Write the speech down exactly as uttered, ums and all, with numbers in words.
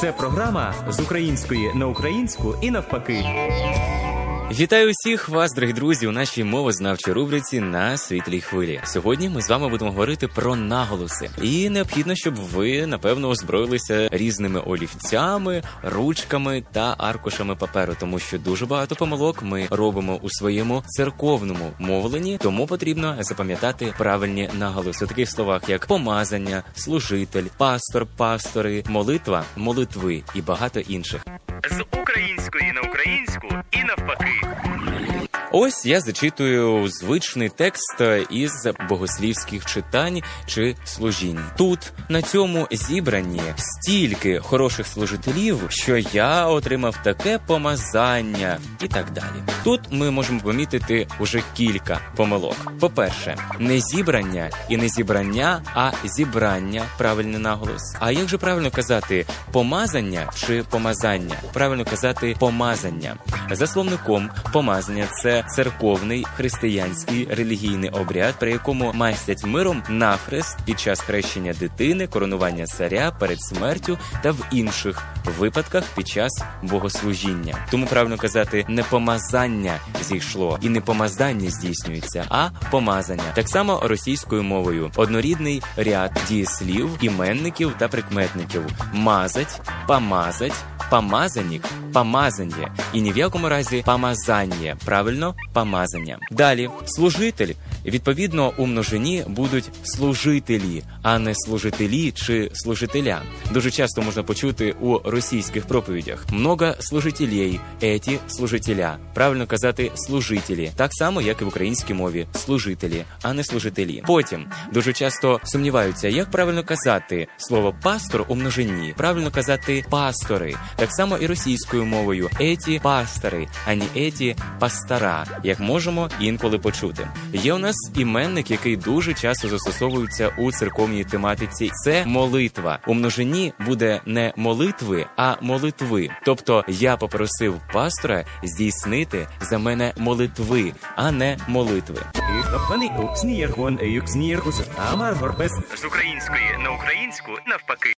Це програма з української на українську і навпаки. Вітаю усіх вас, дорогі друзі, у нашій мовознавчій рубриці «На світлій хвилі». Сьогодні ми з вами будемо говорити про наголоси. І необхідно, щоб ви, напевно, озброїлися різними олівцями, ручками та аркушами паперу, тому що дуже багато помилок ми робимо у своєму церковному мовленні, тому потрібно запам'ятати правильні наголоси. У таких словах, як «помазання», «служитель», «пастор», «пастори», «молитва», «молитви» і багато інших. З української на українську і навпаки. Ось я зачитую звичний текст із богослівських читань чи служінь. Тут на цьому зібранні стільки хороших служителів, що я отримав таке помазання і так далі. Тут ми можемо помітити уже кілька помилок. По-перше, не зібрання і не зібрання, а зібрання – правильний наголос. А як же правильно казати помазання чи помазання? Правильно казати помазання. За словником, помазання – це церковний християнський релігійний обряд, при якому мастять миром нахрест під час хрещення дитини, коронування царя, перед смертю та в інших випадках під час богослужіння. Тому правильно казати не помазання зійшло і не помазання здійснюється, а помазання. Так само російською мовою однорідний ряд дієслів, іменників та прикметників: мазать, помазать, помазанік, помазання, і ні в якому разі помазання. Правильно, помазання. Далі, служитель. Відповідно, у множині будуть служителі, а не служителі чи служителя. Дуже часто можна почути у російських проповідях: «Много служителей, еті служителя». Правильно казати «служителі». Так само, як і в українській мові «служителі», а не «служителі». Потім, дуже часто сумніваються, як правильно казати слово «пастор» у множині. Правильно казати «пастори». Так само і російською мовою «еті пастори», а не «еті пастора», як можемо інколи почути. Є у нас іменник, який дуже часто застосовується у церковній тематиці. Це молитва. У множині буде не молитви, а молитви. Тобто я попросив пастора здійснити за мене молитви, а не молитви. З української на українську навпаки.